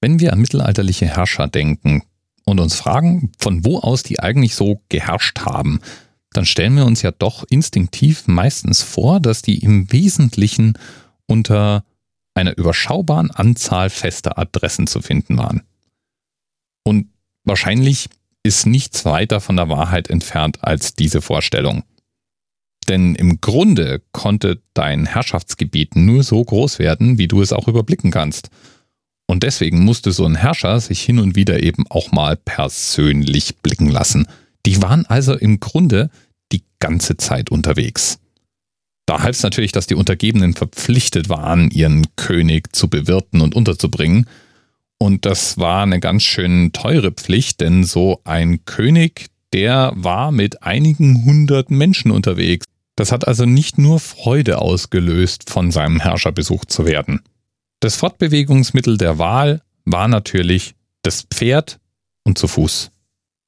Wenn wir an mittelalterliche Herrscher denken und uns fragen, von wo aus die eigentlich so geherrscht haben, dann stellen wir uns ja doch instinktiv meistens vor, dass die im Wesentlichen unter einer überschaubaren Anzahl fester Adressen zu finden waren. Und wahrscheinlich ist nichts weiter von der Wahrheit entfernt als diese Vorstellung. Denn im Grunde konnte dein Herrschaftsgebiet nur so groß werden, wie du es auch überblicken kannst. Und deswegen musste so ein Herrscher sich hin und wieder eben auch mal persönlich blicken lassen. Die waren also im Grunde die ganze Zeit unterwegs. Da half es natürlich, dass die Untergebenen verpflichtet waren, ihren König zu bewirten und unterzubringen. Und das war eine ganz schön teure Pflicht, denn so ein König, der war mit einigen hundert Menschen unterwegs. Das hat also nicht nur Freude ausgelöst, von seinem Herrscher besucht zu werden. Das Fortbewegungsmittel der Wahl war natürlich das Pferd und zu Fuß.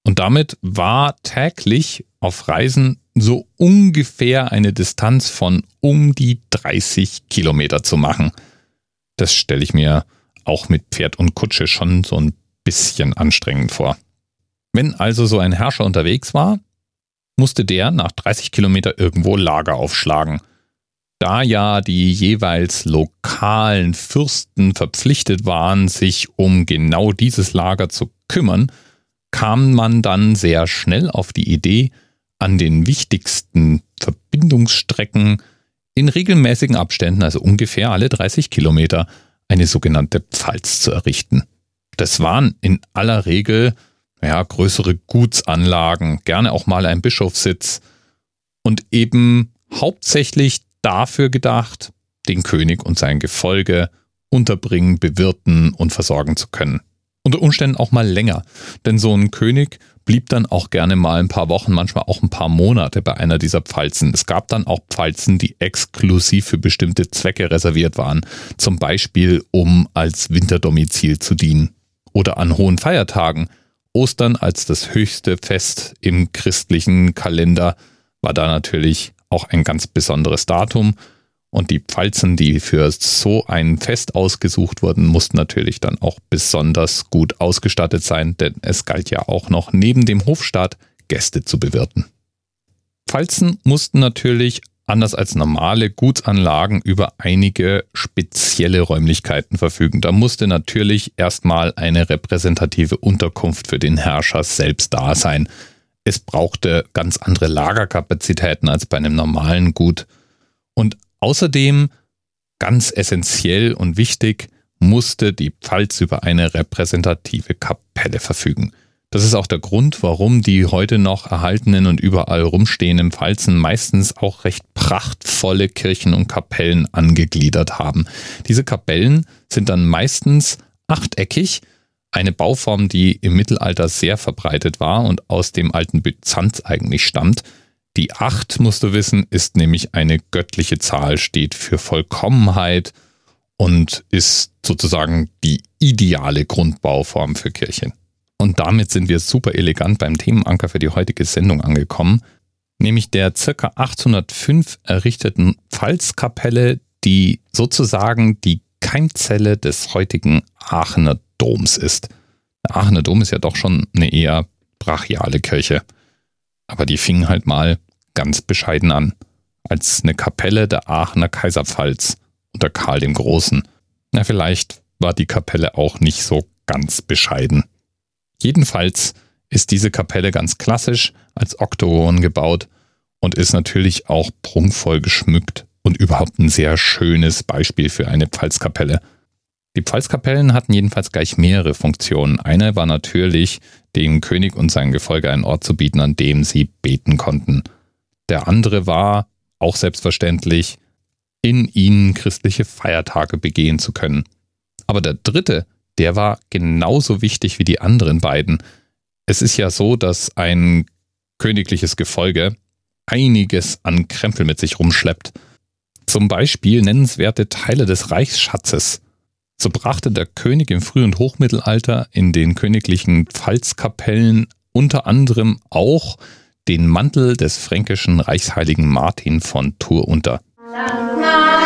Und damit war täglich auf Reisen so ungefähr eine Distanz von um die 30 Kilometer zu machen. Das stelle ich mir auch mit Pferd und Kutsche schon so ein bisschen anstrengend vor. Wenn also so ein Herrscher unterwegs war, musste der nach 30 Kilometer irgendwo Lager aufschlagen. Da ja die jeweils lokalen Fürsten verpflichtet waren, sich um genau dieses Lager zu kümmern, kam man dann sehr schnell auf die Idee, an den wichtigsten Verbindungsstrecken in regelmäßigen Abständen, also ungefähr alle 30 Kilometer, eine sogenannte Pfalz zu errichten. Das waren in aller Regel größere Gutsanlagen, gerne auch mal ein Bischofssitz und eben hauptsächlich dafür gedacht, den König und sein Gefolge unterbringen, bewirten und versorgen zu können. Unter Umständen auch mal länger, denn so ein König blieb dann auch gerne mal ein paar Wochen, manchmal auch ein paar Monate bei einer dieser Pfalzen. Es gab dann auch Pfalzen, die exklusiv für bestimmte Zwecke reserviert waren, zum Beispiel um als Winterdomizil zu dienen oder an hohen Feiertagen. Ostern als das höchste Fest im christlichen Kalender war da natürlich auch ein ganz besonderes Datum. Und die Pfalzen, die für so ein Fest ausgesucht wurden, mussten natürlich dann auch besonders gut ausgestattet sein, denn es galt ja auch noch neben dem Hofstaat Gäste zu bewirten. Pfalzen mussten natürlich anders als normale Gutsanlagen über einige spezielle Räumlichkeiten verfügen. Da musste natürlich erstmal eine repräsentative Unterkunft für den Herrscher selbst da sein. Es brauchte ganz andere Lagerkapazitäten als bei einem normalen Gut. Und außerdem, ganz essentiell und wichtig, musste die Pfalz über eine repräsentative Kapelle verfügen. Das ist auch der Grund, warum die heute noch erhaltenen und überall rumstehenden Pfalzen meistens auch recht prachtvolle Kirchen und Kapellen angegliedert haben. Diese Kapellen sind dann meistens achteckig, eine Bauform, die im Mittelalter sehr verbreitet war und aus dem alten Byzanz eigentlich stammt. Die 8, musst du wissen, ist nämlich eine göttliche Zahl, steht für Vollkommenheit und ist sozusagen die ideale Grundbauform für Kirchen. Und damit sind wir super elegant beim Themenanker für die heutige Sendung angekommen, nämlich der ca. 805 errichteten Pfalzkapelle, die sozusagen die Keimzelle des heutigen Aachener Doms ist. Der Aachener Dom ist ja doch schon eine eher brachiale Kirche. Aber die fingen halt mal ganz bescheiden an, als eine Kapelle der Aachener Kaiserpfalz unter Karl dem Großen. Na, vielleicht war die Kapelle auch nicht so ganz bescheiden. Jedenfalls ist diese Kapelle ganz klassisch als Oktogon gebaut und ist natürlich auch prunkvoll geschmückt und überhaupt ein sehr schönes Beispiel für eine Pfalzkapelle. Die Pfalzkapellen hatten jedenfalls gleich mehrere Funktionen. Eine war natürlich, dem König und seinem Gefolge einen Ort zu bieten, an dem sie beten konnten. Der andere war, auch selbstverständlich, in ihnen christliche Feiertage begehen zu können. Aber der dritte, der war genauso wichtig wie die anderen beiden. Es ist ja so, dass ein königliches Gefolge einiges an Krempel mit sich rumschleppt. Zum Beispiel nennenswerte Teile des Reichsschatzes. So brachte der König im Früh- und Hochmittelalter in den königlichen Pfalzkapellen unter anderem auch den Mantel des fränkischen Reichsheiligen Martin von Tours unter. Sankt Martin,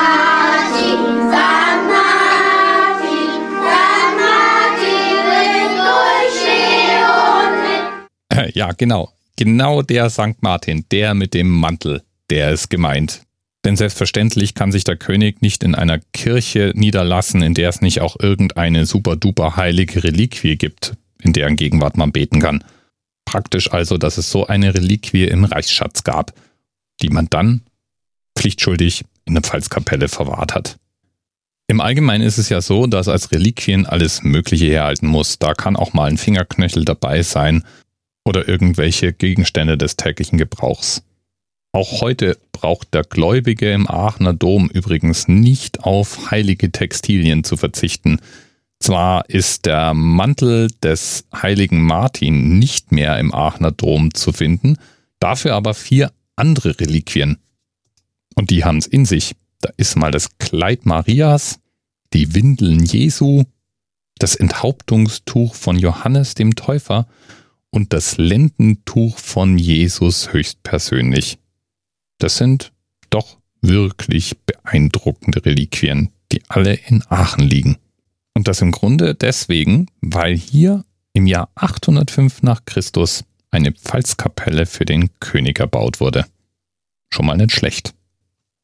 Ja, genau. Genau der Sankt Martin, der mit dem Mantel, der ist gemeint. Denn selbstverständlich kann sich der König nicht in einer Kirche niederlassen, in der es nicht auch irgendeine super-duper heilige Reliquie gibt, in deren Gegenwart man beten kann. Praktisch also, dass es so eine Reliquie im Reichsschatz gab, die man dann pflichtschuldig in der Pfalzkapelle verwahrt hat. Im Allgemeinen ist es ja so, dass als Reliquien alles Mögliche herhalten muss. Da kann auch mal ein Fingerknöchel dabei sein oder irgendwelche Gegenstände des täglichen Gebrauchs. Auch heute braucht der Gläubige im Aachener Dom übrigens nicht auf heilige Textilien zu verzichten. Zwar ist der Mantel des heiligen Martin nicht mehr im Aachener Dom zu finden, dafür aber 4 andere Reliquien. Und die haben es in sich. Da ist mal das Kleid Marias, die Windeln Jesu, das Enthauptungstuch von Johannes dem Täufer und das Lendentuch von Jesus höchstpersönlich. Das sind doch wirklich beeindruckende Reliquien, die alle in Aachen liegen. Und das im Grunde deswegen, weil hier im Jahr 805 nach Christus eine Pfalzkapelle für den König erbaut wurde. Schon mal nicht schlecht.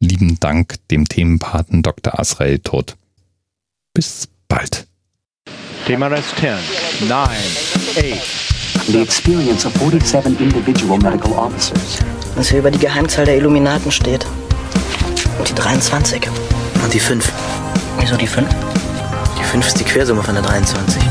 Lieben Dank dem Themenpaten Dr. Azrael Tod. Bis bald. Thema Rest 10, 9, 8. The experience of 47 individual medical officers. Was hier über die Geheimzahl der Illuminaten steht. Und die 23. Und die 5. Wieso die 5? Die 5 ist die Quersumme von der 23.